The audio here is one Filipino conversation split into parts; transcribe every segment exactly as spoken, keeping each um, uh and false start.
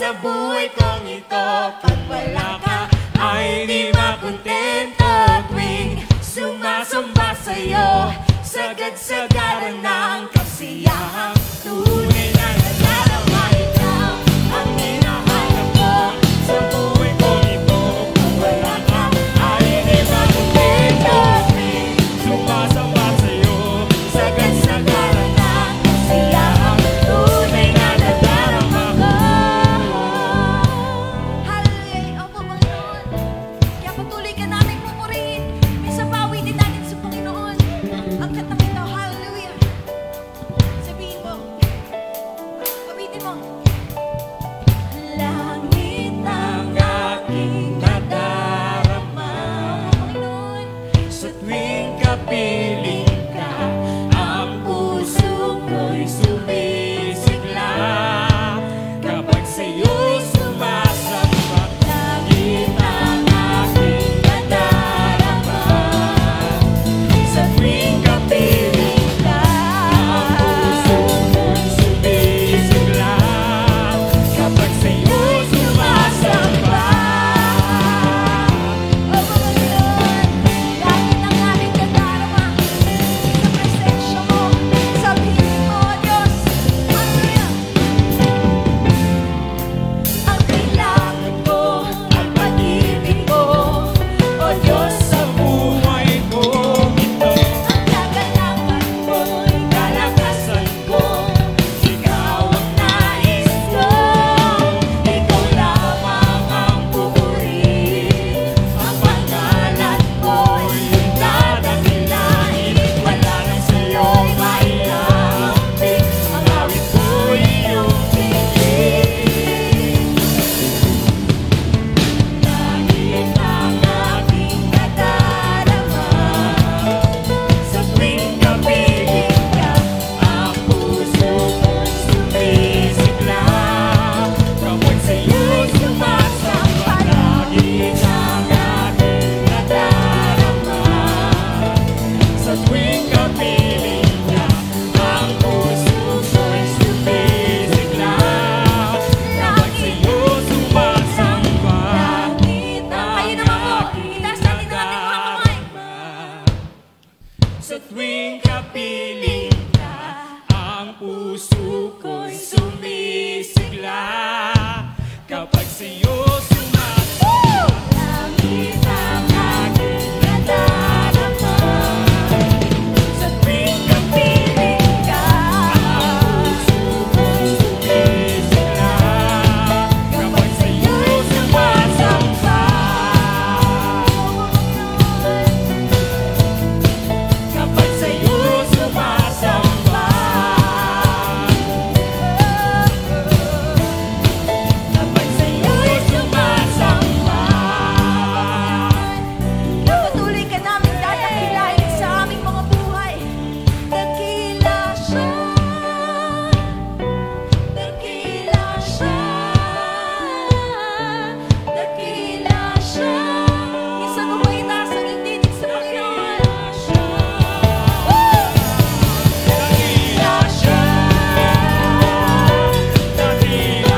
sa buhay kong ito. Pag wala ka, ay di makontento tuwing sumasamba sa'yo. Sagad-sagaran ng kasiyahan, tunay na nadarama ikaw ang hinahanap ko sa buhay kong ito. Pag wala ka, ay di makontento tuwing sumasamba sa'yo. Sagad-sagaran ng kasiyahan, tunay na nadarama ko. Hallelujah! O Panginoon, kaya patuloy ka namin pupurihin. May sabawi din natin sa Panginoon. Ang katapit daw, hallelujah. Sabihin mo, kabitin mo. Langit ang aking nadarama, Panginoon. Sa tuwing kapiling ka, ang puso ko'y sumisigla. Kapag sa'yo'y sumasamba, langit ang aking nadarama. Sa tuwing kapiling ka, ang puso ko'y sumisigla. Kapag sa'yo'y sumasamba, O Panginoon, langit ang aming kadarama. Sa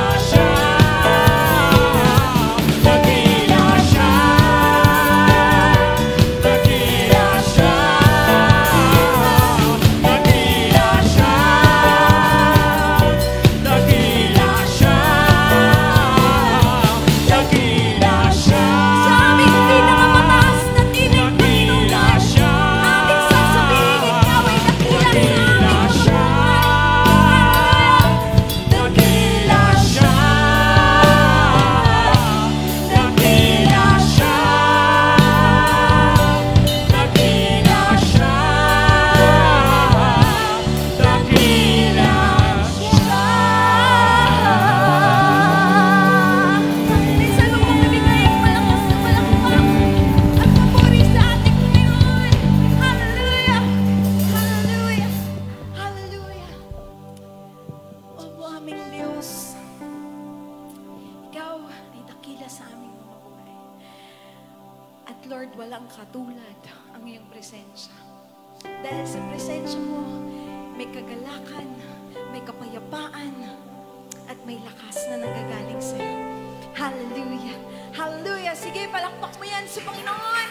presensya mo, sa piling mo, Diyos. Hallelujah! Ang kailangan ko, ang pag-ibig ko, O Diyos, sa buhay ko ito. Ang kagalakan ko'y kalakasan ko, ikaw ang nais ko. Ikaw lamang ang pupurihin, ang pangalan ko'y dadakilain. Wala nang sa'yo maiambing, ang awit ko'y iyong tinig. Langit ang aking nadarama, sa tuwing kapiling ka, ang puso ko'y sumisigla. Kapag sa'yo'y sumasamba, langit ang aking nadarama. Sa tuwing kapiling ka, ang puso ko'y sumisigla. Kapag sa'yo'y sumasamba, langit Ayun ang naman po, aking itaas natin ang ating mga kamay. nadarama. Sa tuwing kapiling ka, ang puso ko'y sumisigla. Kapag sa'yo sumasamba, langit ang aking nadarama. Sa tuwing kapiling ka, ang puso ko'y sumisigla. Kapag sa'yo'y sumasamba, kapag sa'yo'y sumasamba, kapag sa'yo'y sumasamba, Patuloy ka namin dadakilain sa aming mga buhay. Dakila siya, dakila siya, dakila siya. Isa mo ba itaas ang iyong tinig sa Panginoon? Woo! Dakila siya, dakila siya, dakila siya, dakila siya, dakila siya, dakila siya, dakila siya. Sa aming pinakamataas na tinig, Dakila Panginoon, siya, aming sasabihin, ikaw ay dakila dakila sa siya, dakila siya, dakila siya, dakila siya, dakila siya. Minsan mo pong nabigay ang malakas na palakpak at papuri sa ating Panginoon. Hallelujah! Hallelujah! Hallelujah! Opo aming Diyos, Ikaw ay dakila sa aming mga buhay. At Lord, walang katulad ang iyong presensya. Dahil sa presensya mo, may kagalakan, may kapayapaan, at may lakas na nanggagaling sa'yo. Hallelujah. Hallelujah. Sige, palakpak mo yan sa Panginoon.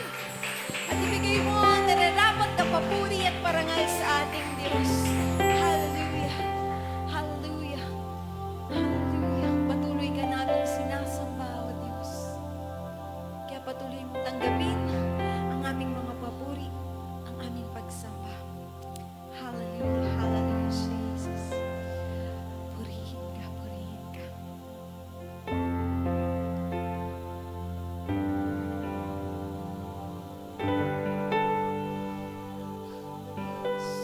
At ibigay mo ang nararapat na papuri at parangal sa ating Diyos. Hallelujah. Hallelujah. Hallelujah. Patuloy ka natin sinasamba, O Diyos. Kaya patuloy mong tanggapin ang aming mga papuri, ang aming pagsamba. Hallelujah. Hallelujah, Jesus. Purihin ka, purihin ka. Yes.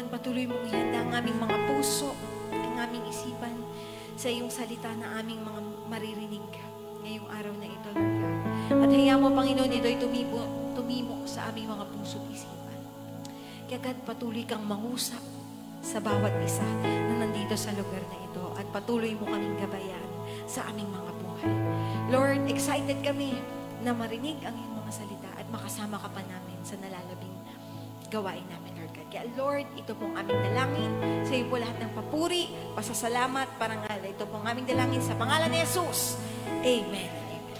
Panginoon, patuloy mong ihanda ang aming mga puso, ang aming isipan sa iyong salita na aming mga maririnig ngayong araw na ito, Lord. At hayaan mo, Panginoon, ito'y tumibok, tumibok sa aming mga puso't isipan. Kaya't patuloy kang mangusap sa bawat isa na nandito sa lugar na ito at patuloy mo kaming gabayan sa aming mga buhay. Lord, excited kami na marinig ang iyong mga salita at makasama ka pa namin sa nalalabing gawain namin, Lord God. Kaya, Lord, ito pong aming dalangin. Sa iyo po lahat ng papuri, pasasalamat, parangal. Ito pong aming dalangin sa pangalan ni Jesus. Amen. Amen.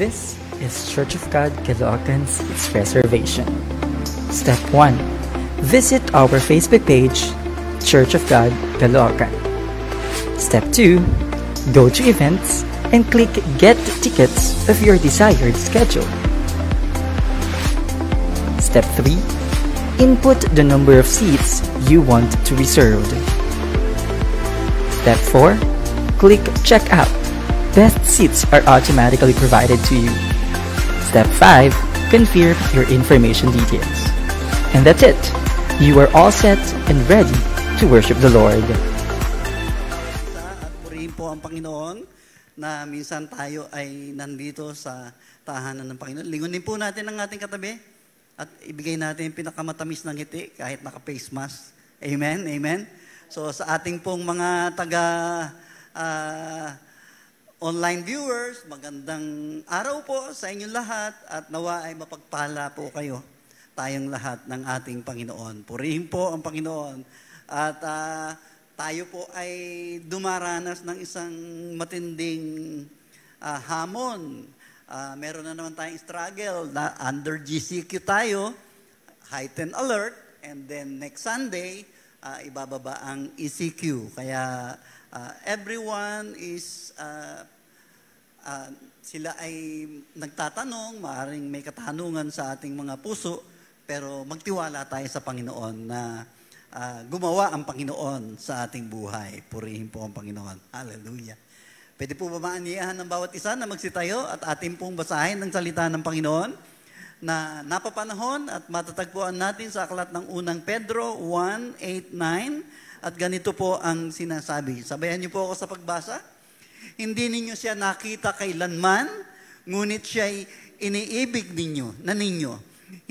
This is Church of God Keloacan's Preservation. Step one. Visit our Facebook page, Church of God Keloacan. Step two. Go to events and click Get Tickets of your desired schedule. Step three. Input the number of seats you want to be served. Step four. Click Check Out. Best seats are automatically provided to you. Step five. Confirm your information details. And that's it. You are all set and ready to worship the Lord. At purihin po ang Panginoon na minsan tayo ay nandito sa tahanan ng Panginoon. Lingunin po natin ang ating katabi at ibigay natin yung pinakamatamis na ngiti kahit naka-face mask. Amen? Amen? So sa ating pong mga taga uh, online viewers, magandang araw po sa inyong lahat at nawa ay mapagpala po kayo. Tayong lahat ng ating Panginoon. Purihin po ang Panginoon. At uh, tayo po ay dumaranas ng isang matinding uh, hamon. Uh, meron na naman tayong struggle. Na under G C Q tayo, heightened alert, and then next Sunday, uh, ibababa ang E C Q. Kaya uh, everyone is... Uh, uh, sila ay nagtatanong, maaaring may katanungan sa ating mga puso, pero magtiwala tayo sa Panginoon na uh, gumawa ang Panginoon sa ating buhay. Purihin po ang Panginoon. Hallelujah. Pwede po ba maanyayahan ng bawat isa na magsitayo at ating pong basahin ng salita ng Panginoon na napapanahon at matatagpuan natin sa aklat ng unang Pedro one, eight, nine. At ganito po ang sinasabi. Sabayan niyo po ako sa pagbasa. Hindi ninyo siya nakita kailanman, ngunit siya'y iniibig ninyo, na ninyo.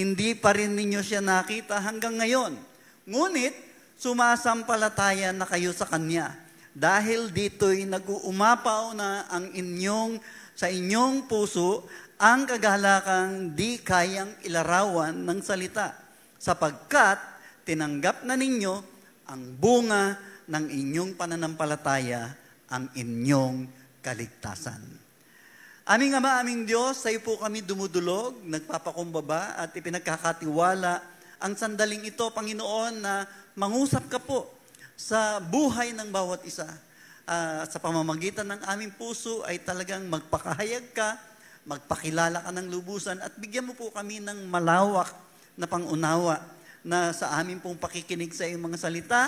Hindi pa rin ninyo siya nakita hanggang ngayon. Ngunit, sumasampalataya na kayo sa Kanya. Dahil dito'y nag-uumapaw na ang inyong, sa inyong puso ang kagalakang di kayang ilarawan ng salita. Sapagkat, tinanggap na ninyo ang bunga ng inyong pananampalataya, ang inyong kaligtasan. Aming Ama, aming Diyos, sa iyo po kami dumudulog, nagpapakumbaba at ipinagkakatiwala ang sandaling ito, Panginoon, na mangusap ka po sa buhay ng bawat isa. Uh, sa pamamagitan ng aming puso ay talagang magpakahayag ka, magpakilala ka ng lubusan at bigyan mo po kami ng malawak na pangunawa na sa aming pong pakikinig sa iyong mga salita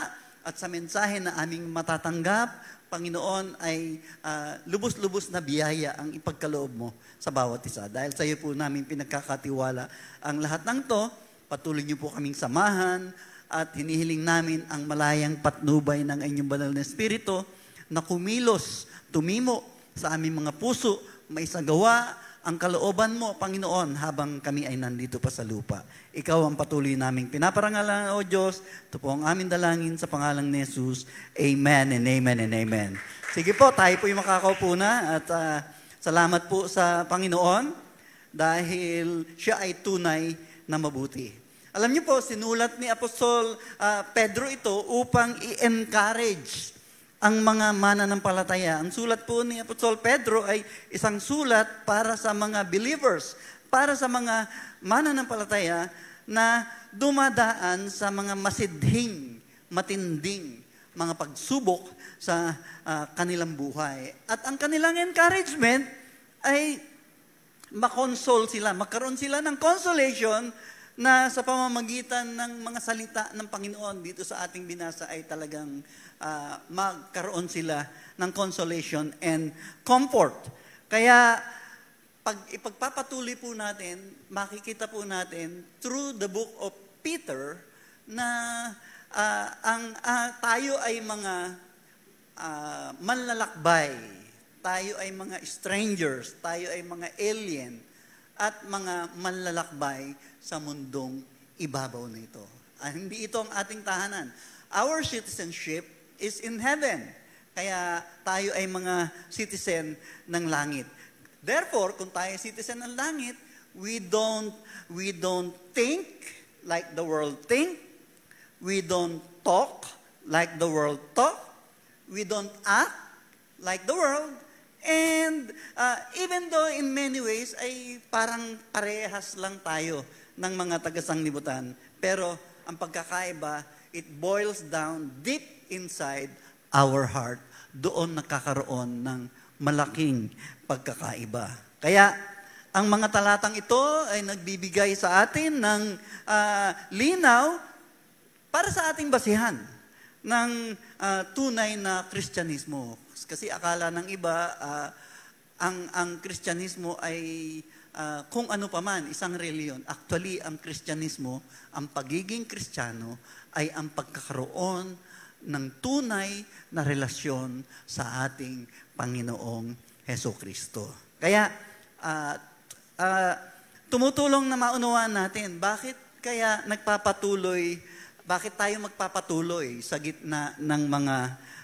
at sa mensahe na aming matatanggap, Panginoon, ay uh, lubos-lubos na biyaya ang ipagkaloob mo sa bawat isa. Dahil sa iyo po namin pinagkakatiwala ang lahat ng to, patuloy niyo po kaming samahan at hinihiling namin ang malayang patnubay ng inyong banal na Espiritu na kumilos, tumimo sa aming mga puso, may sagawa ang kalooban mo, Panginoon, habang kami ay nandito pa sa lupa. Ikaw ang patuloy naming pinaparangalan, O Diyos. Ito po ang aming dalangin sa pangalang ni Jesus. Amen and amen and amen. Sige po, tayo po yung makakaupo na. At uh, salamat po sa Panginoon dahil siya ay tunay na mabuti. Alam niyo po, sinulat ni Apostol uh, Pedro ito upang i-encourage ang mga mananampalataya. Ang sulat po ni Apostol Pedro ay isang sulat para sa mga believers, para sa mga mananampalataya na dumadaan sa mga masidhing, matinding mga pagsubok sa uh, kanilang buhay. At ang kanilang encouragement ay makonsol sila, magkaroon sila ng consolation na sa pamamagitan ng mga salita ng Panginoon dito sa ating binasa ay talagang uh, magkaroon sila ng consolation and comfort. Kaya pag ipagpapatuloy po natin, makikita po natin through the book of Peter na uh, ang, uh, tayo ay mga uh, manlalakbay, tayo ay mga strangers, tayo ay mga alien, at mga manlalakbay sa mundong ibabaw na ito. Ah, hindi ito ang ating tahanan. Our citizenship is in heaven. Kaya tayo ay mga citizen ng langit. Therefore, kung tayo ay citizen ng langit, we don't, we don't think like the world think. We don't talk like the world talk. We don't act like the world. And uh, even though in many ways ay parang parehas lang tayo ng mga taga-sanglibutan, pero ang pagkakaiba, it boils down deep inside our heart. Doon nakakaroon ng malaking pagkakaiba. Kaya, ang mga talatang ito ay nagbibigay sa atin ng uh, linaw para sa ating basihan ng uh, tunay na Kristyanismo. Kasi akala ng iba, uh, ang, ang Kristyanismo ay uh, kung ano paman, isang reliyon. Actually, ang Kristyanismo, ang pagiging Kristiyano ay ang pagkakaroon ng tunay na relasyon sa ating Panginoong Hesukristo. Kaya, uh, uh, tumutulong na maunawaan natin, bakit kaya nagpapatuloy, bakit tayo magpapatuloy sa gitna ng mga,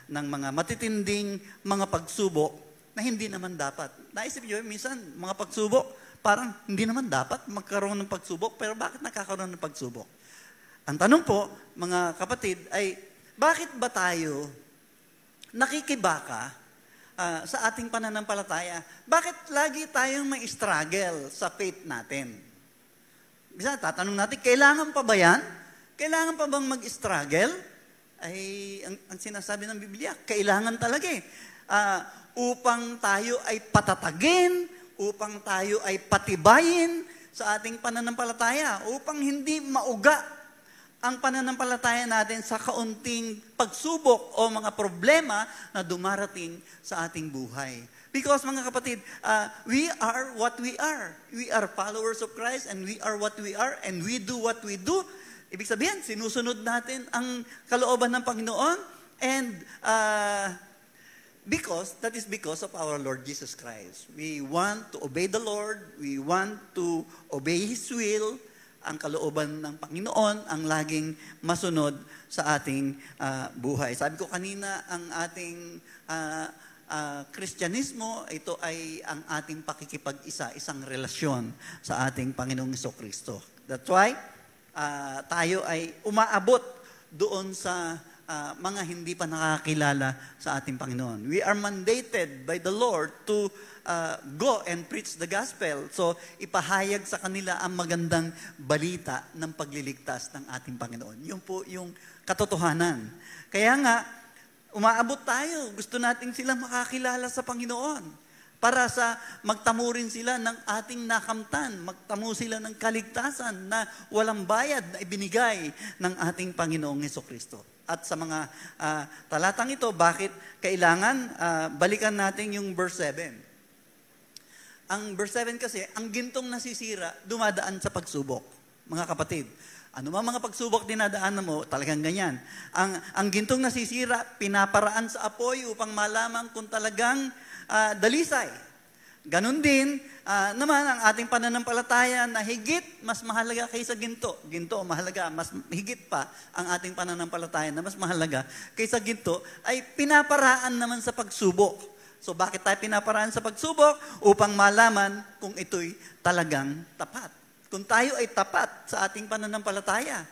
ng mga matitinding mga pagsubok na hindi naman dapat. Naisip nyo, minsan, mga pagsubok, parang hindi naman dapat magkaroon ng pagsubok, pero bakit nakakaroon ng pagsubok? Ang tanong po, mga kapatid, ay bakit ba tayo nakikibaka Uh, sa ating pananampalataya, bakit lagi tayong may struggle sa faith natin? Bisa, tatanong natin, kailangan pa ba yan? Kailangan pa bang mag-struggle? Ay, ang, ang sinasabi ng Biblia, kailangan talaga eh. Uh, upang tayo ay patatagin, upang tayo ay patibayin sa ating pananampalataya, upang hindi mauga ang pananampalataya natin sa kaunting pagsubok o mga problema na dumarating sa ating buhay. Because mga kapatid, uh, we are what we are. We are followers of Christ and we are what we are and we do what we do. Ibig sabihin, sinusunod natin ang kalooban ng Panginoon and uh, because, that is because of our Lord Jesus Christ. We want to obey the Lord. We want to obey His will. Ang kalooban ng Panginoon ang laging masunod sa ating uh, buhay. Sabi ko kanina, ang ating uh, uh, Kristyanismo, ito ay ang ating pakikipag-isa, isang relasyon sa ating Panginoong Sokristo. That's why uh, tayo ay umaabot doon sa uh, mga hindi pa nakakilala sa ating Panginoon. We are mandated by the Lord to Uh, go and preach the gospel. So, ipahayag sa kanila ang magandang balita ng pagliligtas ng ating Panginoon. Yun po yung katotohanan. Kaya nga, umaabot tayo. Gusto natin silang makakilala sa Panginoon para sa magtamu rin sila ng ating nakamtan, magtamu sila ng kaligtasan na walang bayad na ibinigay ng ating Panginoong Hesukristo. At sa mga uh, talatang ito, bakit kailangan? Uh, balikan natin yung verse seven. Ang verse seven kasi, ang gintong nasisira, dumadaan sa pagsubok. Mga kapatid, ano man mga pagsubok dinadaanan mo, talagang ganyan. Ang, ang gintong nasisira, pinaparaan sa apoy upang malaman kung talagang uh, dalisay. Ganun din, uh, naman ang ating pananampalataya na higit, mas mahalaga kaysa ginto. Ginto, mahalaga, mas higit pa ang ating pananampalataya na mas mahalaga kaysa ginto, ay pinaparaan naman sa pagsubok. So bakit tayo pinaparaan sa pagsubok? Upang malaman kung ito'y talagang tapat. Kung tayo ay tapat sa ating pananampalataya,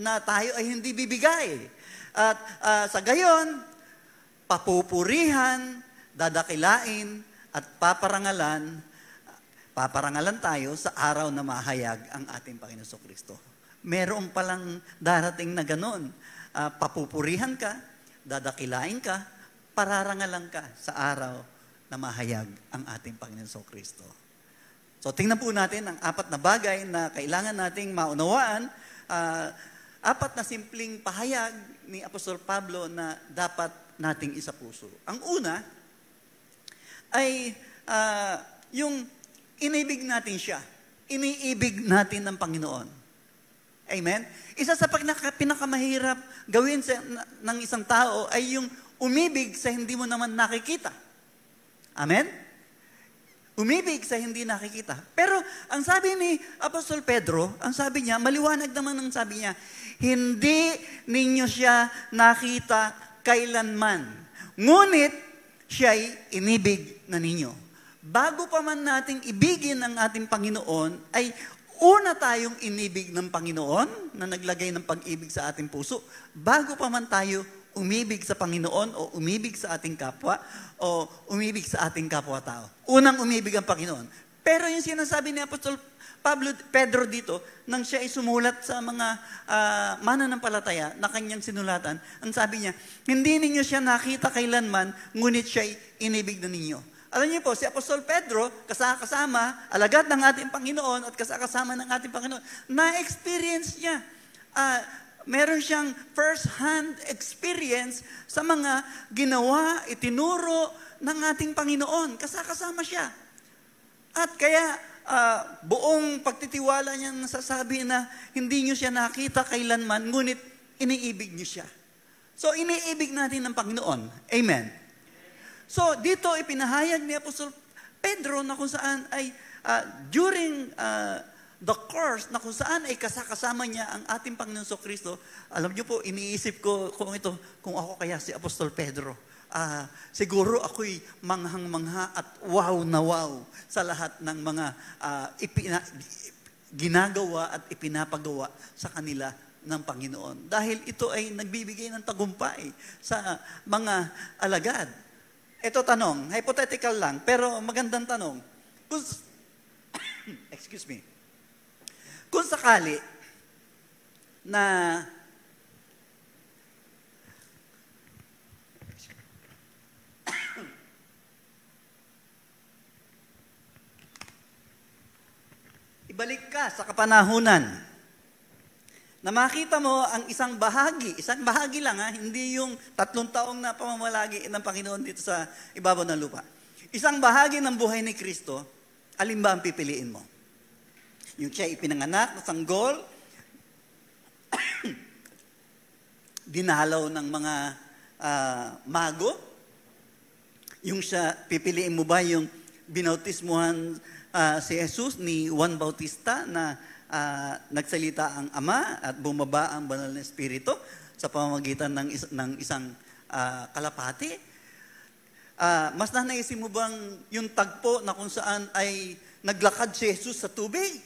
na tayo ay hindi bibigay. At uh, sa gayon, papupurihan, dadakilain, at paparangalan, paparangalan tayo sa araw na mahayag ang ating Panginoon Sokristo. Meron palang darating na ganun. Uh, papupurihan ka, dadakilain ka, pararangalan ka sa araw na mahayag ang ating Panginoon Sokristo. So tingnan po natin ang apat na bagay na kailangan nating maunawaan. Uh, apat na simpleng pahayag ni Apostol Pablo na dapat nating isapuso. Ang una ay uh, yung inibig natin siya. Iniibig natin ng Panginoon. Amen? Isa sa pinaka, pinakamahirap gawin sa, na, ng isang tao ay yung umibig sa hindi mo naman nakikita. Amen? Umibig sa hindi nakikita. Pero ang sabi ni Apostol Pedro, ang sabi niya, maliwanag naman ang sabi niya, hindi ninyo siya nakita kailanman. Ngunit siya'y inibig na ninyo. Bago pa man nating ibigin ang ating Panginoon, ay una tayong inibig ng Panginoon na naglagay ng pag-ibig sa ating puso, bago pa man tayo umibig sa Panginoon o umibig sa ating kapwa o umibig sa ating kapwa-tao. Unang umibig ang Panginoon. Pero yung sinasabi ni Apostol Pablo, Pedro dito, nang siya ay sumulat sa mga uh, mananampalataya na kanyang sinulatan, ang sabi niya, hindi ninyo siya nakita kailanman, ngunit siya'y inibig na ninyo. Alam niyo po, si Apostol Pedro, kasama-kasama, alagad ng ating Panginoon at kasama-kasama ng ating Panginoon, na-experience niya. Uh, meron siyang first-hand experience sa mga ginawa, itinuro ng ating Panginoon. Kasama-kasama siya. At kaya, uh, buong pagtitiwala niya nasasabi na hindi niyo siya nakita kailanman, ngunit iniibig niyo siya. So, iniibig natin ng Panginoon. Amen. So, dito ipinahayag ni Apostol Pedro na kung saan ay uh, during uh, the course na kung saan ay kasakasama niya ang ating Panginoon Sokristo, alam niyo po, iniisip ko kung ito, kung ako kaya si Apostol Pedro, uh, siguro ako'y manghang-mangha at wow na wow sa lahat ng mga uh, ipina, ginagawa at ipinapagawa sa kanila ng Panginoon. Dahil ito ay nagbibigay ng tagumpay sa mga alagad. Ito tanong, hypothetical lang, pero magandang tanong. Kung, excuse me. Kung sakali na ibalik ka sa kapanahunan na makita mo ang isang bahagi, isang bahagi lang ha, hindi yung tatlong taong na pamamalagi ng Panginoon dito sa ibabaw ng lupa. Isang bahagi ng buhay ni Kristo, alin ba ang pipiliin mo? Yung siya ipinanganak, nasanggol, dinalaw ng mga uh, mago, yung siya, pipiliin mo ba yung binautismuhan uh, si Jesus ni Juan Bautista na Uh, nagsalita ang Ama at bumaba ang Banal na Espiritu sa pamamagitan ng, is- ng isang uh, kalapati? Uh, mas na naisip mo bang yung tagpo na kung saan ay naglakad si Jesus sa tubig?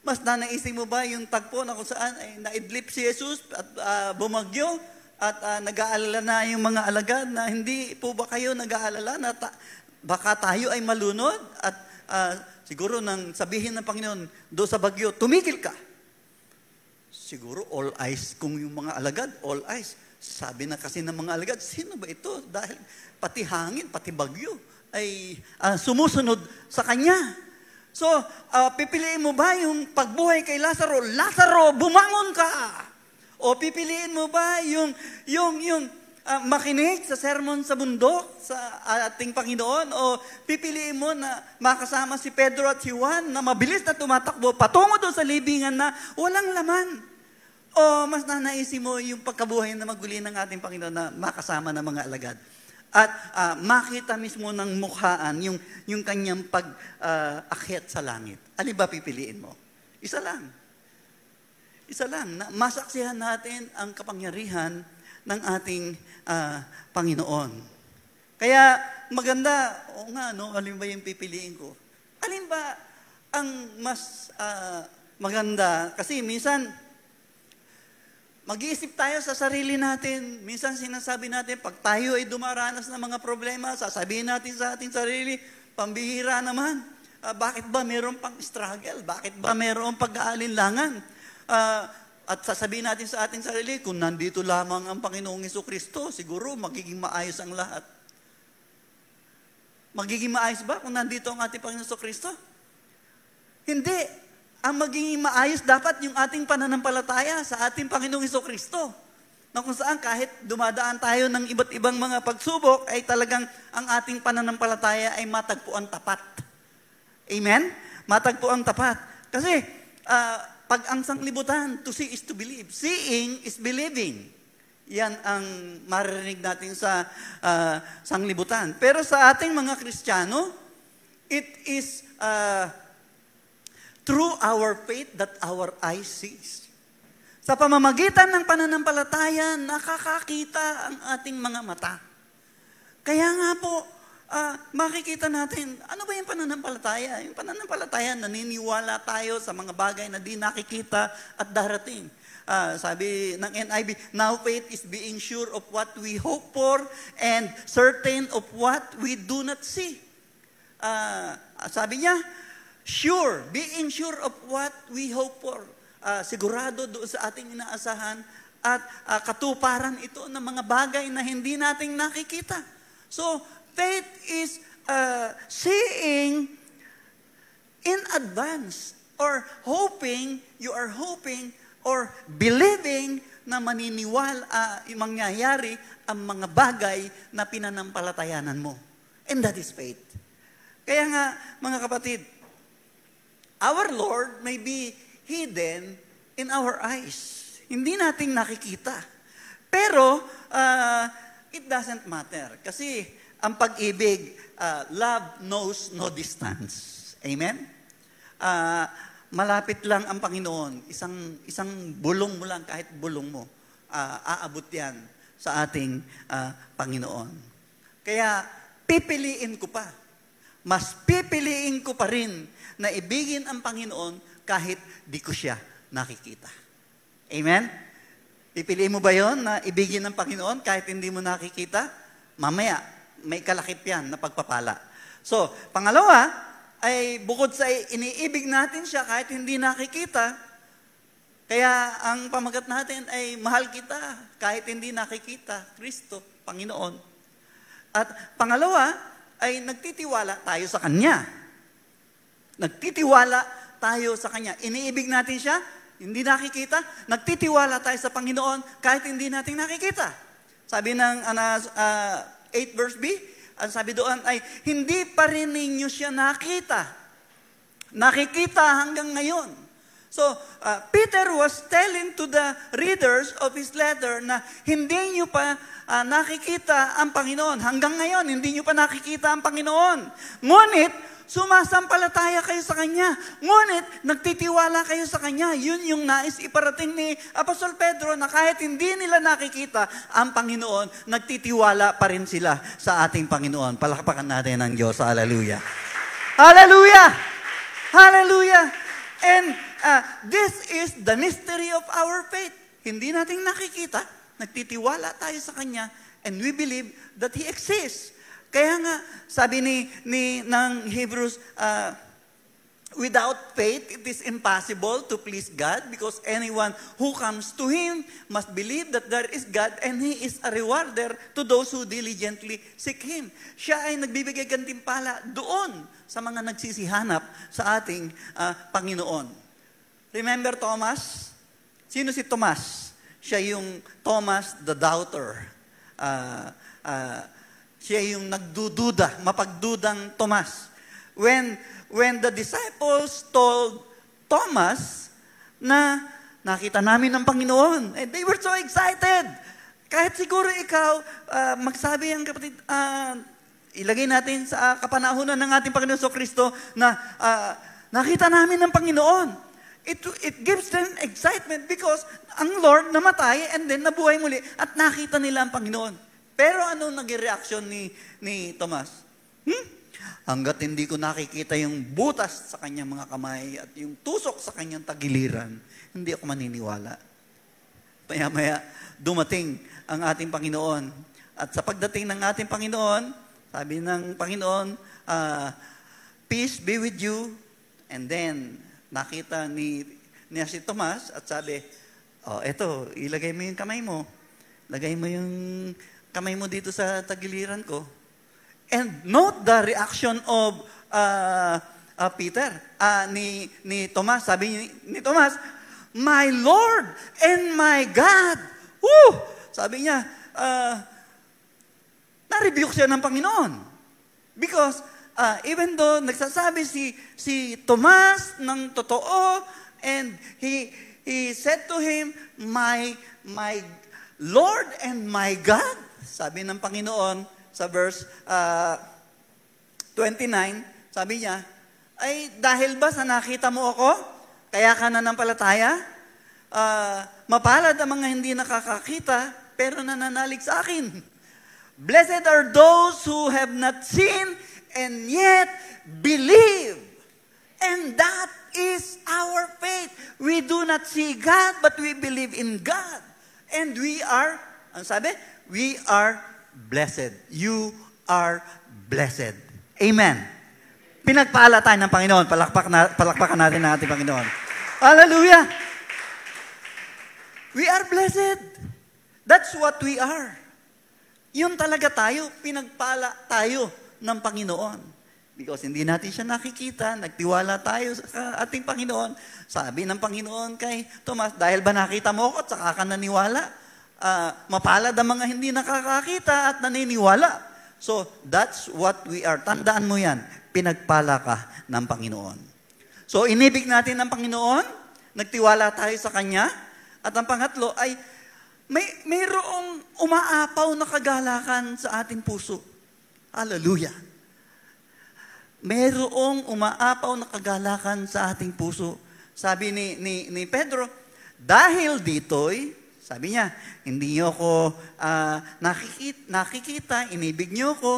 Mas na naisip mo ba yung tagpo na kung saan ay naidlip si Jesus at uh, bumagyo? At uh, nag-aalala na yung mga alagad na hindi po ba kayo nag-aalala na ta- baka tayo ay malunod? At uh, Siguro nang sabihin ng Panginoon, do sa bagyo, tumigil ka. Siguro all eyes, kung yung mga alagad, all eyes. Sabi na kasi ng mga alagad, sino ba ito? Dahil pati hangin, pati bagyo ay uh, sumusunod sa kanya. So, uh, pipiliin mo ba yung pagbuhay kay Lazaro? Lazaro, bumangon ka! O pipiliin mo ba yung, yung, yung, Uh, makinig sa sermon sa bundok sa ating Panginoon, o pipiliin mo na makasama si Pedro at si Juan na mabilis na tumatakbo patungo doon sa libingan na walang laman? O mas nanaisin mo yung pagkabuhay na maguli ng ating Panginoon na makasama ng mga alagad? At uh, makita mismo ng mukhaan yung, yung kanyang pag-akyat uh, sa langit. Alin ba pipiliin mo? Isa lang. Isa lang. Na masaksihan natin ang kapangyarihan ng ating uh, Panginoon. Kaya maganda, o nga, no, alin ba yung pipiliin ko? Alin ba ang mas uh, maganda? Kasi minsan, mag-iisip tayo sa sarili natin. Minsan sinasabi natin, pag tayo ay dumaranas ng mga problema, sasabihin natin sa ating sarili, pambihira naman. Uh, bakit ba mayroon pang struggle? Bakit ba mayroon pag-aalinlangan? Ah, uh, At sasabihin natin sa ating sarili, kung nandito lamang ang Panginoong Hesukristo, siguro magiging maayos ang lahat. Magiging maayos ba kung nandito ang ating Panginoong Hesukristo? Hindi. Ang magiging maayos dapat yung ating pananampalataya sa ating Panginoong Hesukristo. Na kung saan kahit dumadaan tayo ng iba't ibang mga pagsubok, ay talagang ang ating pananampalataya ay matagpuan tapat. Amen? Matagpuan tapat. Kasi, ah, uh, Pag ang sanglibutan, to see is to believe. Seeing is believing. Yan ang maririnig natin sa uh, sanglibutan. Pero sa ating mga Kristiyano, it is uh, through our faith that our eyes sees. Sa pamamagitan ng pananampalataya, nakakakita ang ating mga mata. Kaya nga po, Uh, makikita natin, ano ba yung pananampalataya? Yung pananampalataya, naniniwala tayo sa mga bagay na di nakikita at darating. Uh, sabi ng N I V, now faith is being sure of what we hope for and certain of what we do not see. Uh, sabi niya, sure, being sure of what we hope for. Uh, sigurado doon sa ating inaasahan at uh, katuparan ito ng mga bagay na hindi nating nakikita. So, faith is uh, seeing in advance or hoping, you are hoping or believing na maniniwala, uh, mangyayari ang mga bagay na pinanampalatayanan mo. And that is faith. Kaya nga, mga kapatid, our Lord may be hidden in our eyes. Hindi nating nakikita. Pero, uh, it doesn't matter. Kasi, ang pag-ibig, uh, love knows no distance. Amen? Uh, malapit lang ang Panginoon. Isang, isang bulong mo lang, kahit bulong mo, uh, aabot yan sa ating uh, Panginoon. Kaya, pipiliin ko pa. Mas pipiliin ko pa rin na ibigin ang Panginoon kahit di ko siya nakikita. Amen? Pipiliin mo ba yon na ibigin ang Panginoon kahit hindi mo nakikita? Mamaya, may kalakip yan na pagpapala. So, pangalawa, ay bukod sa iniibig natin siya kahit hindi nakikita, kaya ang pamagat natin ay mahal kita kahit hindi nakikita, Kristo, Panginoon. At pangalawa, ay nagtitiwala tayo sa Kanya. Nagtitiwala tayo sa Kanya. Iniibig natin siya, hindi nakikita, nagtitiwala tayo sa Panginoon kahit hindi natin nakikita. Sabi ng anas, uh, eight verse B, ang sabi doon ay, hindi pa rin ninyo siya nakita. Nakikita hanggang ngayon. So, uh, Peter was telling to the readers of his letter na hindi nyo pa uh, nakikita ang Panginoon. Hanggang ngayon, hindi nyo pa nakikita ang Panginoon. Ngunit, sumasampalataya kayo sa Kanya. Ngunit, nagtitiwala kayo sa Kanya. Yun yung nais iparating ni Apostol Pedro na kahit hindi nila nakikita ang Panginoon, nagtitiwala pa rin sila sa ating Panginoon. Palakpakan natin ang Diyos. Hallelujah! Hallelujah! Hallelujah! And uh, this is the mystery of our faith. Hindi natin nakikita, nagtitiwala tayo sa Kanya, and we believe that He exists. Kaya nga, sabi ni, ni, ng Hebrews, uh, without faith, it is impossible to please God because anyone who comes to Him must believe that there is God and He is a rewarder to those who diligently seek Him. Siya ay nagbibigay gantimpala doon sa mga nagsisihanap sa ating uh, Panginoon. Remember Thomas? Sino si Thomas? Siya yung Thomas the Doubter. Uh, uh, Siya yung nagdududa, mapagdudang Thomas. When, when the disciples told Thomas na nakita namin ng Panginoon, and they were so excited. Kahit siguro ikaw, uh, magsabi ang kapatid, uh, ilagay natin sa kapanahunan ng ating Panginoon Sokristo na uh, nakita namin ng Panginoon. It, it gives them excitement because ang Lord namatay and then nabuhay muli at nakita nila ang Panginoon. Pero anong naging reaksyon ni, ni Thomas? Hmm? Hanggat hindi ko nakikita yung butas sa kanyang mga kamay at yung tusok sa kanyang tagiliran, hindi ako maniniwala. Maya-maya, dumating ang ating Panginoon. At sa pagdating ng ating Panginoon, sabi ng Panginoon, uh, peace be with you. And then, nakita ni, niya si Thomas at sabi, oh, eto, ilagay mo yung kamay mo. Lagay mo yung kamay mo dito sa tagiliran ko. And note the reaction of uh, uh, Peter, uh, ni, ni Thomas. Sabi ni, ni Thomas, my Lord and my God. Woo! Sabi niya, uh, na-rebuke siya ng Panginoon. Because uh, even though nagsasabi si, si Thomas ng totoo, And he, he said to him, my, my Lord and my God. Sabi ng Panginoon sa verse uh, twenty-nine, sabi niya, ay dahil ba sa nakita mo ako, kaya ka nananampalataya? Uh, mapalad ang mga hindi nakakakita, pero nananalig sa akin. Blessed are those who have not seen and yet believe. And that is our faith. We do not see God, but we believe in God. And we are, ano sabi? We are blessed. You are blessed. Amen. Pinagpala tayo ng Panginoon. Palakpak na, palakpakan natin ng ating Panginoon. Hallelujah! We are blessed. That's what we are. Yun talaga tayo. Pinagpala tayo ng Panginoon. Because hindi natin siya nakikita. Nagtiwala tayo sa ating Panginoon. Sabi ng Panginoon kay Thomas, dahil ba nakita mo ako at saka ka naniwala? Uh, mapalad ang mga hindi nakakakita at naniniwala. So, that's what we are. Tandaan mo yan. Pinagpala ka ng Panginoon. So, inibig natin ng Panginoon, nagtiwala tayo sa Kanya, at ang pangatlo ay, may, mayroong umaapaw na kagalakan sa ating puso. Hallelujah! Mayroong umaapaw na kagalakan sa ating puso. Sabi ni, ni, ni Pedro, dahil dito'y, sabi niya, hindi niyo ko uh, nakikita, nakikita, inibig niyo ko,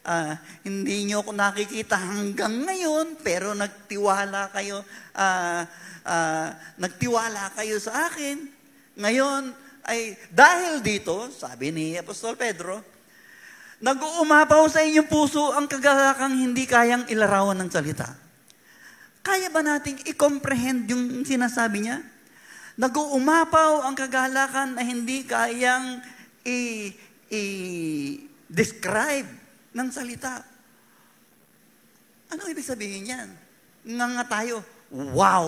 Uh, hindi nyo ko nakikita hanggang ngayon, pero nagtiwala kayo, uh, uh, nagtiwala kayo sa akin. Ngayon, ay dahil dito, sabi ni Apostol Pedro, nag-uumapaw sa inyong puso ang kagalakang hindi kayang ilarawan ng salita. Kaya ba nating i-comprehend yung sinasabi niya? Nag-uumapaw ang kagalakan na hindi kayang i-describe ng salita. Ano ibig sabihin yan? Nga nga tayo, wow!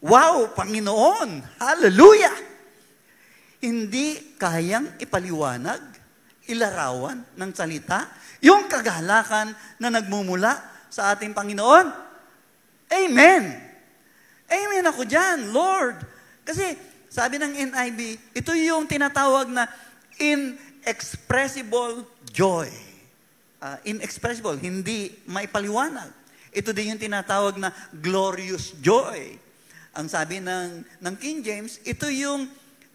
Wow, Panginoon! Hallelujah! Hindi kayang ipaliwanag, ilarawan ng salita, yung kagalakan na nagmumula sa ating Panginoon. Amen! Amen ako dyan, Lord! Kasi, sabi ng N I V, ito yung tinatawag na inexpressible joy. Uh, inexpressible, hindi maipaliwanag. Ito din yung tinatawag na glorious joy. Ang sabi ng, ng King James, ito yung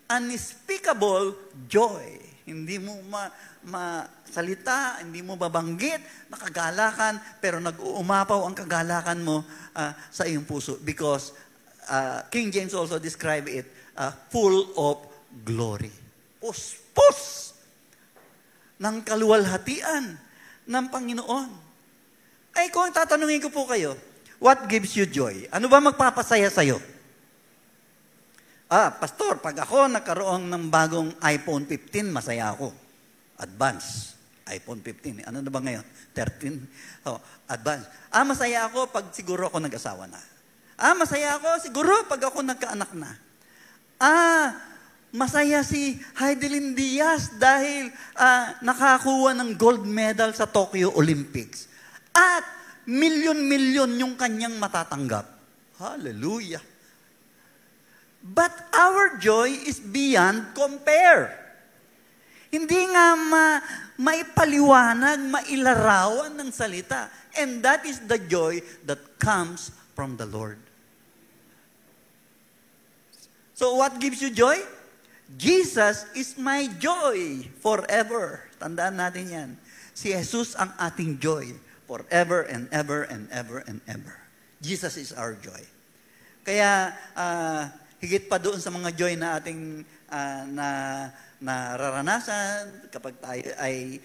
unspeakable joy. Hindi mo ma, masalita, hindi mo babanggit, nakagalakan, pero nag-uumapaw ang kagalakan mo uh, sa iyong puso. Because uh, King James also described it uh, full of glory. Puspos ng kaluwalhatian ng Panginoon. Ay, kung tatanungin ko po kayo, what gives you joy? Ano ba magpapasaya sa'yo? Ah, Pastor, pag ako nagkaroon ng bagong iPhone fifteen, masaya ako. Advance. iPhone fifteen. Ano na ba ngayon? thirteen? Oh, advance. Ah, masaya ako pag siguro ako nag-asawa na. Ah, masaya ako siguro pag ako nagkaanak na. Ah, masaya si Heidelin Diaz dahil uh, nakakuha ng gold medal sa Tokyo Olympics. At milyon-milyon yung kanyang matatanggap. Hallelujah! But our joy is beyond compare. Hindi nga ma- maipaliwanag, mailarawan ng salita. And that is the joy that comes from the Lord. So what gives you joy? Jesus is my joy forever. Tandaan natin yan. Si Jesus ang ating joy forever and ever and ever and ever. Jesus is our joy. Kaya, uh, higit pa doon sa mga joy na ating uh, na, nararanasan kapag tayo ay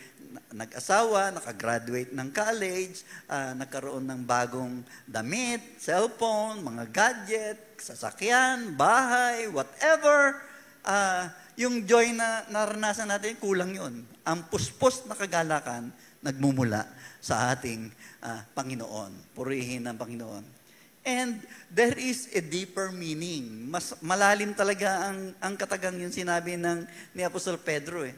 nag-asawa, nakagraduate ng college, uh, nagkaroon ng bagong damit, cellphone, mga gadget, sasakyan, bahay, whatever. Uh, yung joy na naranasan natin, kulang yun. Ang puspos na kagalakan nagmumula sa ating uh, Panginoon. Purihin ang Panginoon. And there is a deeper meaning. Mas malalim talaga ang, ang katagang yung sinabi ng, ni Apostol Pedro. Eh.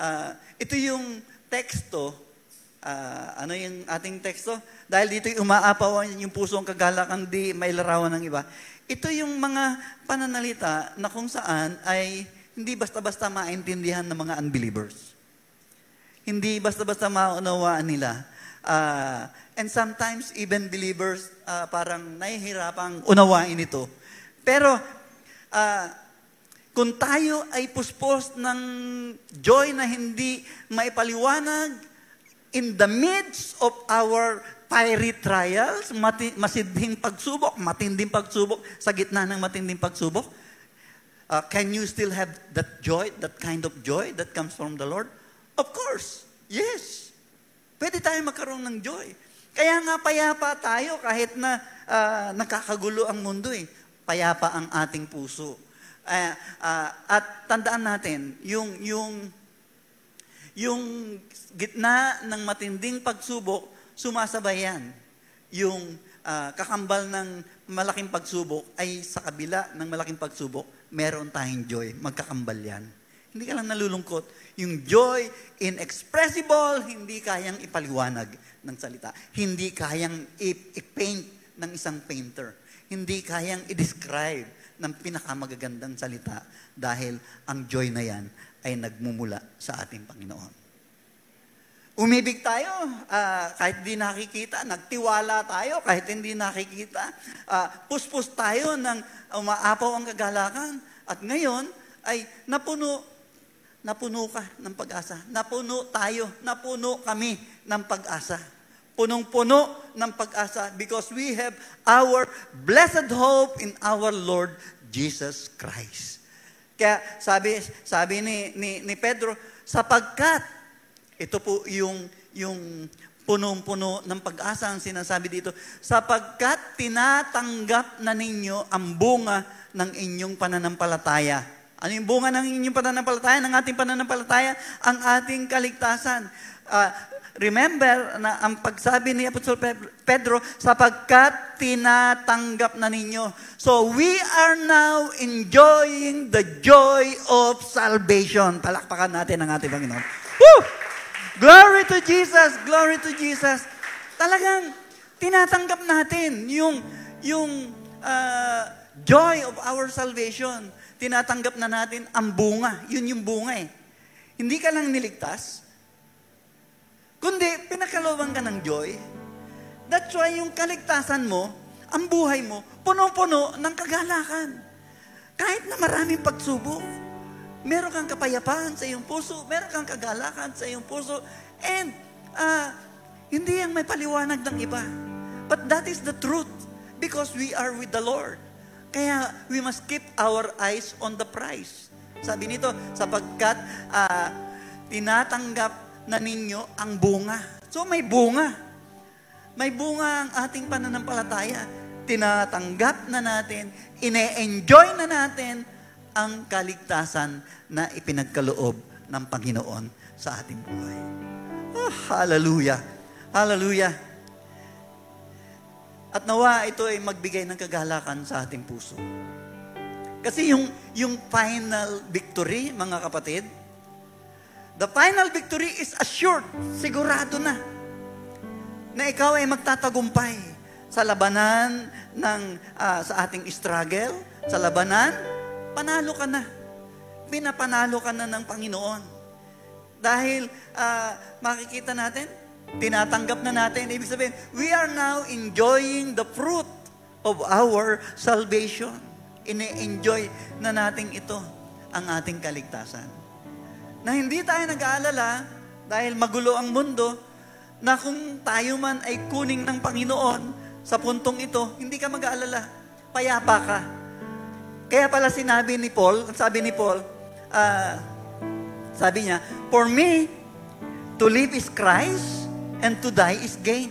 Uh, ito yung teksto Uh, ano yung ating teksto? Dahil dito'y umaapaw yung pusong kagalakan di mailarawan ng iba. Ito yung mga pananalita na kung saan ay hindi basta-basta maintindihan ng mga unbelievers. Hindi basta-basta maunawaan nila. Uh, and sometimes even believers uh, parang nahihirapang unawain ito. Pero uh, kung tayo ay puspos ng joy na hindi maipaliwanag, in the midst of our fiery trials, mati, masidhing pagsubok, matinding pagsubok, sa gitna ng matinding pagsubok, uh, can you still have that joy, that kind of joy that comes from the Lord? Of course, yes. Pwede tayo magkaroon ng joy. Kaya nga payapa tayo kahit na uh, nakakagulo ang mundo eh. Payapa ang ating puso. Uh, uh, at tandaan natin, yung yung... Yung gitna ng matinding pagsubok, sumasabay yan. Yung uh, kakambal ng malaking pagsubok ay sa kabila ng malaking pagsubok, meron tayong joy. Magkakambal yan. Hindi ka lang nalulungkot. Yung joy, inexpressible, hindi kayang ipaliwanag ng salita. Hindi kayang i-paint ng isang painter. Hindi kayang i-describe ng pinakamagagandang salita dahil ang joy na yan ay nagmumula sa ating Panginoon. Umibig tayo, uh, kahit hindi nakikita, nagtiwala tayo, kahit hindi nakikita, uh, puspos tayo ng umaapaw ang kagalakan, at ngayon ay napuno, napuno ka ng pag-asa, napuno tayo, napuno kami ng pag-asa, punong-puno ng pag-asa, because we have our blessed hope in our Lord Jesus Christ. Kaya sabi sabi ni ni, ni Pedro, sapagkat ito po yung yung punong-puno ng pag-asa ang sinasabi dito, sapagkat tinatanggap na ninyo ang bunga ng inyong pananampalataya. Ano yung bunga ng inyong pananampalataya, ng ating pananampalataya? Ang ating kaligtasan. Uh, remember na ang pagsabi ni Apostol Pedro, sapagkat tinatanggap na ninyo. So we are now enjoying the joy of salvation. Palakpakan natin ang ating Panginoon. Woo! Glory to Jesus! Glory to Jesus! Talagang tinatanggap natin yung, yung uh, joy of our salvation. Tinatanggap na natin ang bunga. Yun yung bunga eh. Hindi ka lang niligtas, kundi pinakalawan ka ng joy. That's why yung kaligtasan mo, ang buhay mo, puno-puno ng kagalakan. Kahit na maraming pagsubok, meron kang kapayapaan sa iyong puso, meron kang kagalakan sa iyong puso, and uh, hindi yan may paliwanag ng iba. But that is the truth, because we are with the Lord. Kaya we must keep our eyes on the prize. Sabi nito, sapagkat uh, tinatanggap na ninyo ang bunga. So may bunga. May bunga ang ating pananampalataya. Tinatanggap na natin, ine-enjoy na natin ang kaligtasan na ipinagkaloob ng Panginoon sa ating buhay. Oh, hallelujah! Hallelujah! At nawa ito ay magbigay ng kagalakan sa ating puso. Kasi yung, yung final victory, mga kapatid, the final victory is assured. Sigurado na na ikaw ay magtatagumpay sa labanan ng uh, sa ating struggle, sa labanan, panalo ka na. Pinapanalo ka na ng Panginoon. Dahil uh, makikita natin, tinatanggap na natin. Ibig sabihin, we are now enjoying the fruit of our salvation. Ine-enjoy na natin ito, ang ating kaligtasan. Na hindi tayo nag-aalala dahil magulo ang mundo, na kung tayo man ay kuning ng Panginoon sa puntong ito, hindi ka mag-aalala, payapa ka. Kaya pala sinabi ni Paul, sabi ni Paul, uh, sabi niya, for me, to live is Christ and to die is gain.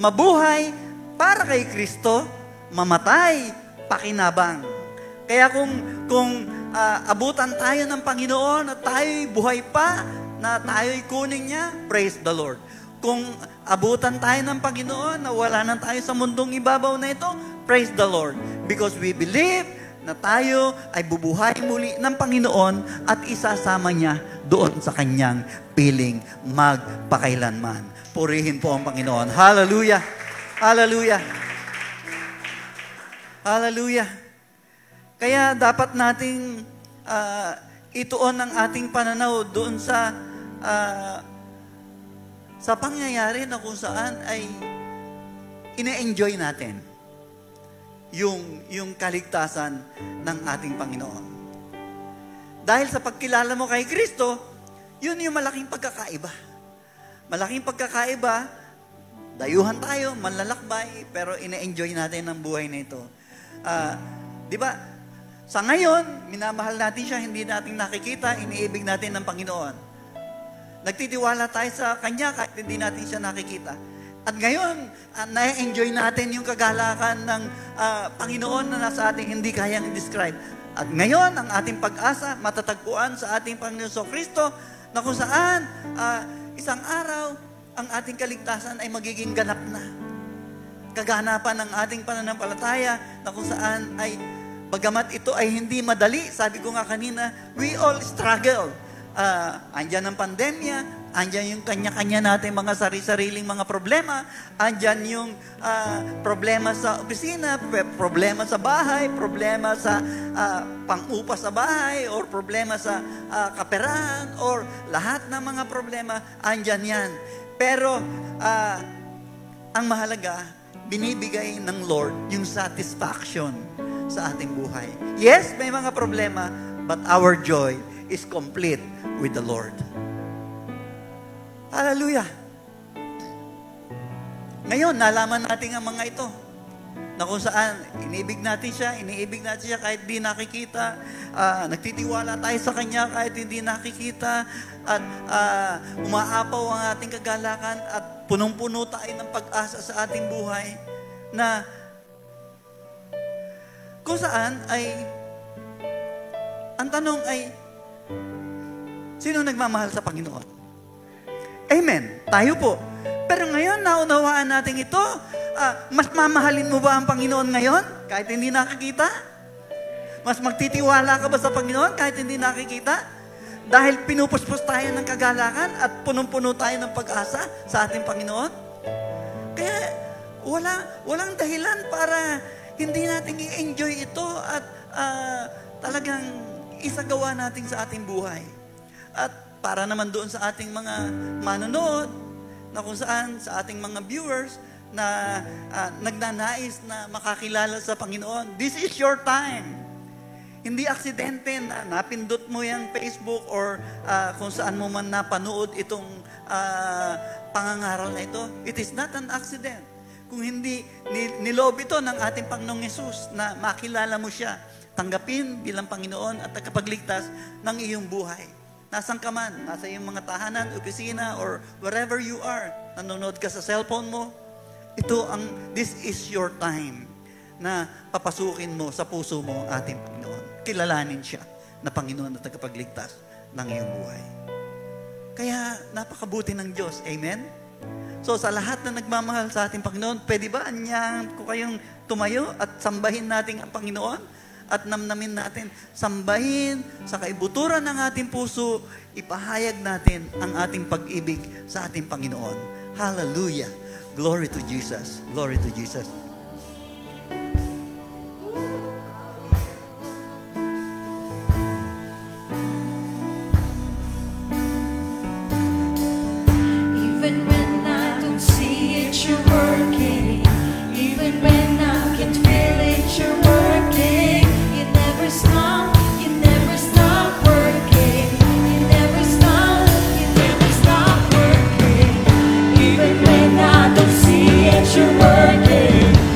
Mabuhay para kay Kristo, mamatay pakinabang. Kaya kung, kung, Uh, abutan tayo ng Panginoon at tayo'y buhay pa, na tayo'y kunin niya, praise the Lord. Kung abutan tayo ng Panginoon na wala na tayo sa mundong ibabaw na ito, praise the Lord. Because we believe na tayo ay bubuhay muli ng Panginoon at isasama niya doon sa kanyang piling magpakailanman. Purihin po ang Panginoon. Hallelujah! Hallelujah! Hallelujah! Kaya dapat nating uh, ituon ang ating pananaw doon sa uh, sa pangyayari na kung saan ay ina-enjoy natin yung, yung kaligtasan ng ating Panginoon. Dahil sa pagkilala mo kay Kristo, yun yung malaking pagkakaiba. Malaking pagkakaiba, dayuhan tayo, manlalakbay, pero ina-enjoy natin ang buhay na ito. Uh, di ba? Sa ngayon, minamahal natin siya, hindi natin nakikita, iniibig natin ng Panginoon. Nagtitiwala tayo sa Kanya kahit hindi natin siya nakikita. At ngayon, uh, na-enjoy natin yung kagalakan ng uh, Panginoon na nasa ating hindi kayang i-describe. At ngayon, ang ating pag-asa, matatagpuan sa ating Panginoon Sokristo, na kung saan, uh, isang araw, ang ating kaligtasan ay magiging ganap na. Kaganapan ng ating pananampalataya, na kung saan ay, bagamat ito ay hindi madali, sabi ko nga kanina, we all struggle. Uh, andyan ang pandemya, andyan yung kanya-kanya natin mga sari-sariling mga problema. Andyan yung uh, problema sa opisina, problema sa bahay, problema sa uh, pang-upa sa bahay, or problema sa uh, kaperahan, or lahat ng mga problema, andyan yan. Pero, uh, ang mahalaga, binibigay ng Lord yung satisfaction sa ating buhay. Yes, may mga problema, but our joy is complete with the Lord. Hallelujah! Ngayon, nalaman natin ang mga ito na kung saan iniibig natin siya, iniibig natin siya kahit di nakikita, uh, nagtitiwala tayo sa Kanya kahit hindi nakikita, at uh, umaapaw ang ating kagalakan at punong-puno tayo ng pag-asa sa ating buhay na kung saan ay ang tanong ay sino nagmamahal sa Panginoon? Amen. Tayo po. Pero ngayon, naunawaan natin ito. Uh, mas mamahalin mo ba ang Panginoon ngayon? Kahit hindi nakikita? Mas magtitiwala ka ba sa Panginoon kahit hindi nakikita? Dahil pinupuspos tayo ng kagalakan at punong-puno tayo ng pag-asa sa ating Panginoon? Kaya wala, walang dahilan para hindi natin i-enjoy ito at uh, talagang isagawa natin sa ating buhay. At para naman doon sa ating mga manonood, na kung saan, sa ating mga viewers, na uh, nagnanais na makakilala sa Panginoon. This is your time. Hindi aksidente na napindot mo yung Facebook or uh, kung saan mo man napanood itong uh, pangangaral na ito. It is not an accident. Kung hindi nilob ito ng ating Panginoong Yesus na makilala mo siya, tanggapin bilang Panginoon at tagapagligtas ng iyong buhay. Nasaan ka man, nasa iyong mga tahanan, opisina, or wherever you are, nanonood ka sa cellphone mo, ito ang, this is your time na papasukin mo sa puso mo ang ating Panginoon. Kilalanin siya na Panginoon na tagapagligtas ng iyong buhay. Kaya napakabuti ng Diyos. Amen? So sa lahat na nagmamahal sa ating Panginoon, pwede ba niya ko kayong tumayo at sambahin natin ang Panginoon? At namnamin natin, sambahin sa kaibuturan ng ating puso, ipahayag natin ang ating pag-ibig sa ating Panginoon. Hallelujah! Glory to Jesus! Glory to Jesus! Even when I don't see it, you're working. Even when I can't feel it, you're working. You never stop, you never stop working. You never stop, you never stop working. Even when I don't see it, you're working.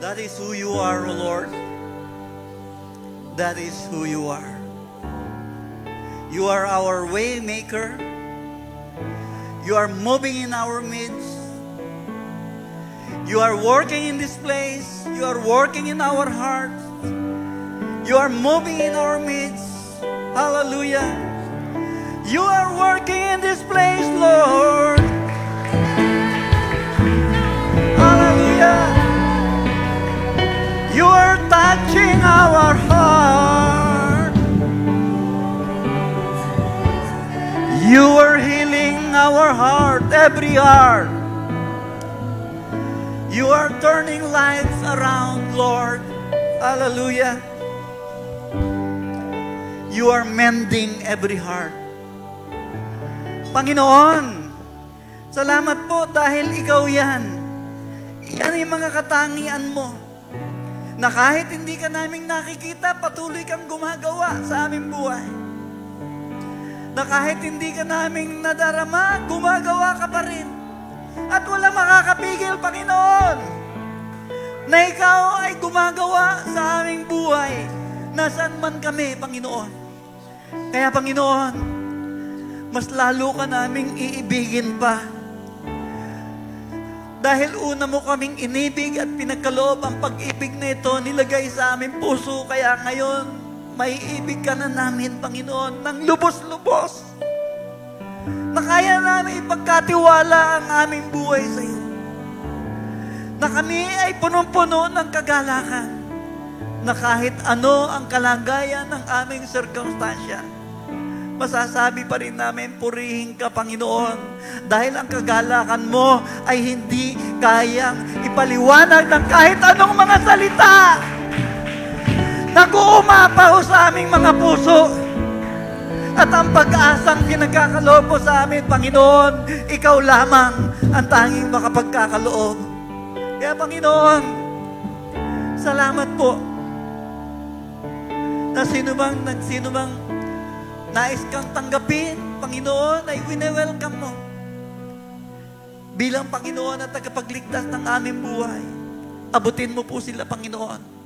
That is who you are, O Lord. That is who you are. You are our way maker. You are moving in our midst. You are working in this place. You are working in our hearts. You are moving in our midst. Hallelujah. You are working in this place, Lord. Hallelujah. You are touching our heart. You are healing our heart, every heart. You are turning lives around, Lord. Hallelujah. You are mending every heart. Panginoon, salamat po dahil Ikaw yan. Yan yung mga katangian mo. Na kahit hindi ka naming nakikita, patuloy kang gumagawa sa aming buhay. Na kahit hindi ka naming nadarama, gumagawa ka pa rin. At wala makakapigil, Panginoon, na Ikaw ay gumagawa sa aming buhay. Nasaan man kami, Panginoon. Kaya, Panginoon, mas lalo ka naming iibigin pa. Dahil una mo kaming inibig at pinagkaloob ang pag-ibig na ito, nilagay sa aming puso. Kaya ngayon, may ibig ka na namin, Panginoon, ng lubos-lubos. Na kaya namin ipagkatiwala ang aming buhay sa iyo. Na kami ay punong-puno ng kagalakan. Na kahit ano ang kalagayan ng aming sirkumstansya, masasabi pa rin namin, purihin ka, Panginoon. Dahil ang kagalakan mo ay hindi kayang ipaliwanag ng kahit anong mga salita. Nag-uumapaw sa aming mga puso. At ang pag-asang pinagkakaloob mo sa amin, Panginoon, Ikaw lamang ang tanging makapagkakaloob. Kaya, Panginoon, salamat po na sino bang, nagsino bang, nais kang tanggapin, Panginoon, ay wini-welcome mo. Bilang Panginoon at tagapagligtas ng aming buhay, abutin mo po sila, Panginoon,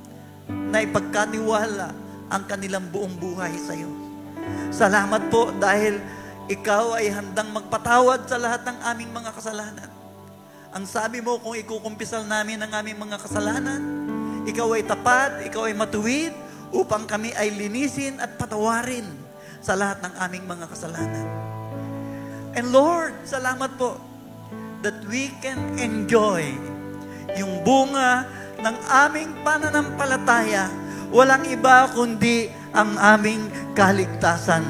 na ipagkaniwala ang kanilang buong buhay sa iyo. Salamat po dahil Ikaw ay handang magpatawad sa lahat ng aming mga kasalanan. Ang sabi mo, kung ikukumpisal namin ang aming mga kasalanan, Ikaw ay tapat, Ikaw ay matuwid, upang kami ay linisin at patawarin sa lahat ng aming mga kasalanan. And Lord, salamat po that we can enjoy yung bunga ng aming pananampalataya. Walang iba kundi ang aming kaligtasan.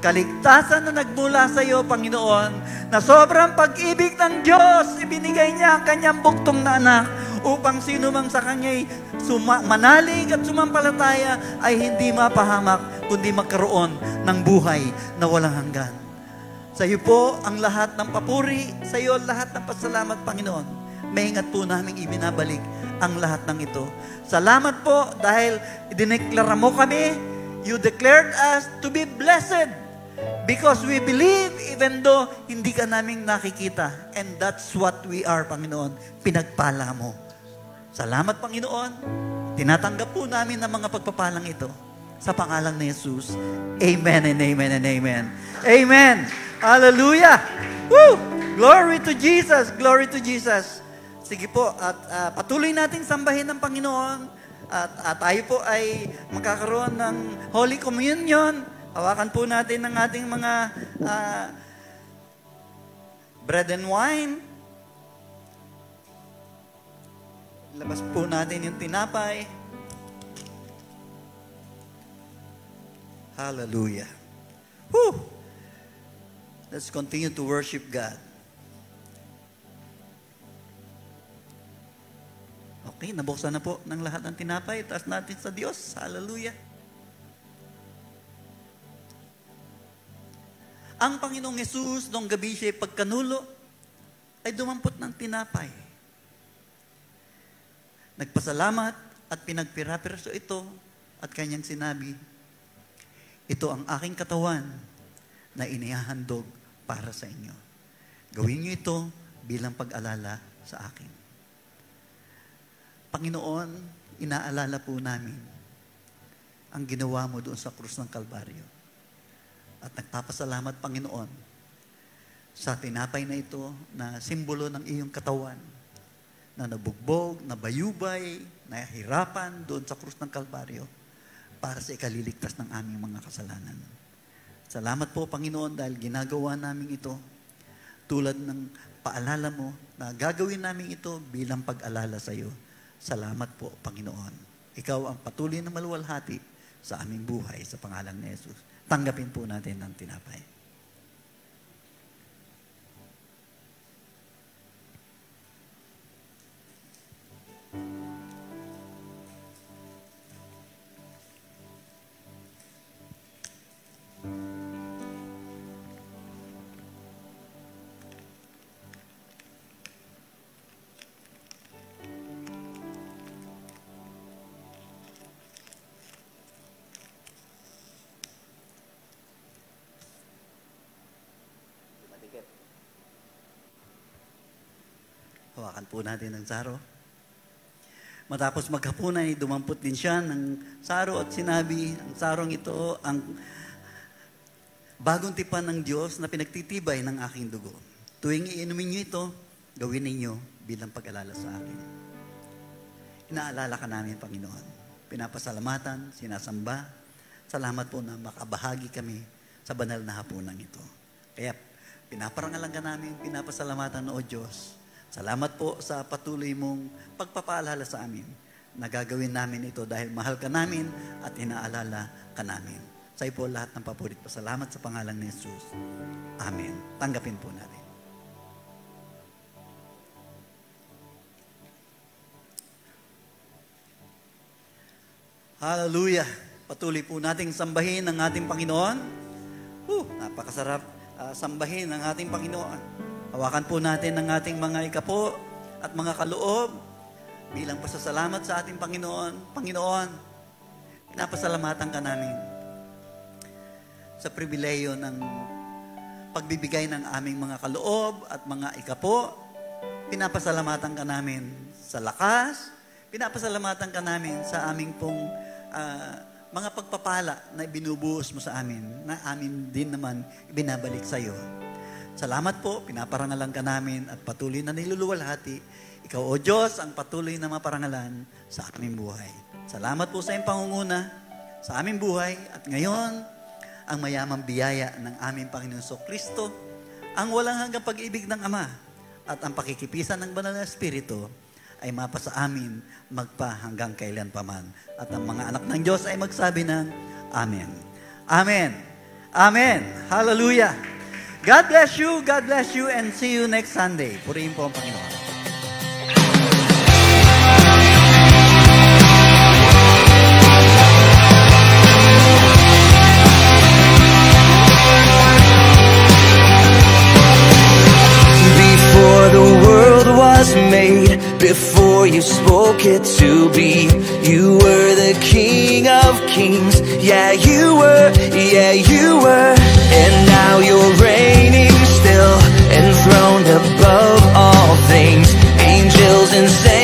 Kaligtasan na nagmula sa iyo, Panginoon, na sobrang pag-ibig ng Diyos, ibinigay niya ang kanyang buktong na anak upang sino mang sa kanya'y manalig at sumampalataya ay hindi mapahamak, kundi magkaroon ng buhay na walang hanggan. Sa iyo po ang lahat ng papuri, sa iyo lahat ng pasalamat, Panginoon. Maingat po namin ibinabalik ang lahat ng ito. Salamat po dahil dineklara mo kami, you declared us to be blessed because we believe even though hindi ka namin nakikita. And that's what we are, Panginoon. Pinagpala mo. Salamat, Panginoon. Tinatanggap po namin ang mga pagpapalang ito. Sa pangalan ni Jesus. Amen and amen and amen. Amen. Hallelujah. Woo! Glory to Jesus. Glory to Jesus. Sige po, at uh, patuloy nating sambahin ng Panginoon. At, at tayo po ay magkakaroon ng Holy Communion. Hawakan po natin ang ating mga uh, bread and wine. Labas po natin yung tinapay. Hallelujah. Woo! Let's continue to worship God. Okay, nabuksan na po ng lahat ng tinapay. Itaas natin sa Diyos. Hallelujah. Ang Panginoong Yesus, noong gabi siya pagkanulo, ay dumampot ng tinapay. Nagpasalamat at pinagpira-piraso ito at kanyang sinabi, ito ang aking katawan na inihahandog para sa inyo. Gawin niyo ito bilang pag-alala sa akin. Panginoon, inaalala po namin ang ginawa mo doon sa krus ng Kalbaryo. At nagpapasalamat, Panginoon, sa tinapay na ito na simbolo ng iyong katawan na nabugbog, nabayubay, nahihirapan doon sa krus ng Kalbaryo para sa ikaliligtas ng aming mga kasalanan. Salamat po, Panginoon, dahil ginagawa namin ito tulad ng paalala mo na gagawin namin ito bilang pag-alala sa iyo. Salamat po, Panginoon. Ikaw ang patuloy na maluwalhati sa aming buhay sa pangalan ni Jesus. Tanggapin po natin ang tinapay. Hawakan po natin ang saro. Matapos maghapunan, dumampot din siya ng saro at sinabi, ang sarong ito ang bagong tipan ng Diyos na pinagtitibay ng aking dugo. Tuwing iinumin niyo ito, gawin ninyo bilang pag-alala sa akin. Inaalala ka namin, Panginoon. Pinapasalamatan, sinasamba. Salamat po na makabahagi kami sa banal na hapunan ito. Kaya pinaparangalan ka namin, pinapasalamatan, O Diyos. Salamat po sa patuloy mong pagpapaalala sa amin na gagawin namin ito dahil mahal ka namin at inaalala ka namin. Sa iyo po lahat ng papurit. Pasalamat sa pangalan ni Jesus. Amen. Tanggapin po natin. Hallelujah! Patuloy po nating sambahin ang ating Panginoon. Woo! Napakasarap uh, sambahin ang ating Panginoon. Hawakan po natin ang ating mga ikapo at mga kaloob bilang pasasalamat sa ating Panginoon. Panginoon, pinapasalamatan ka namin sa pribileyo ng pagbibigay ng aming mga kaloob at mga ikapo. Pinapasalamatan ka namin sa lakas. Pinapasalamatan ka namin sa aming pong uh, mga pagpapala na binubuhos mo sa amin, na amin din naman ibinabalik sa iyo. Salamat po, pinaparangalan ka namin at patuloy na niluluwalhati. Ikaw, O Diyos, ang patuloy na maparangalan sa aming buhay. Salamat po sa iyong pangunguna sa aming buhay. At ngayon, ang mayamang biyaya ng aming Panginoon Sokristo, ang walang hanggang pag-ibig ng Ama at ang pakikipisan ng Banal na Espiritu ay mapa sa amin magpa hanggang kailan paman. At ang mga anak ng Diyos ay magsabi ng Amen. Amen. Amen. Hallelujah. God bless you, God bless you, and see you next Sunday. Purihin po ang Panginoon. Before the world was made, before you spoke it to be, you were the King of Kings. Yeah, you were, yeah, you were, and now you're reigning. Enthroned above all things, angels and saints.